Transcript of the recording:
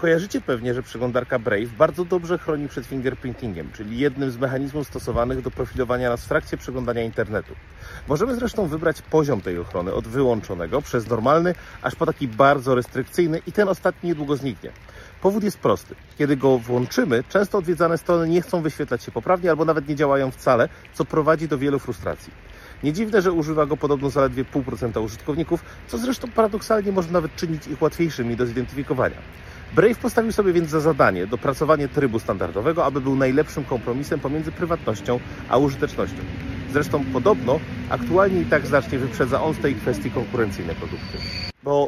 Kojarzycie pewnie, że przeglądarka Brave bardzo dobrze chroni przed fingerprintingiem, czyli jednym z mechanizmów stosowanych do profilowania nas w trakcie przeglądania internetu. Możemy zresztą wybrać poziom tej ochrony od wyłączonego przez normalny, aż po taki bardzo restrykcyjny i ten ostatni niedługo zniknie. Powód jest prosty. Kiedy go włączymy, często odwiedzane strony nie chcą wyświetlać się poprawnie albo nawet nie działają wcale, co prowadzi do wielu frustracji. Nie dziwne, że używa go podobno zaledwie 0,5% użytkowników, co zresztą paradoksalnie może nawet czynić ich łatwiejszymi do zidentyfikowania. Brave postawił sobie więc za zadanie dopracowanie trybu standardowego, aby był najlepszym kompromisem pomiędzy prywatnością a użytecznością. Zresztą podobno aktualnie i tak znacznie wyprzedza on w tej kwestii konkurencyjne produkty.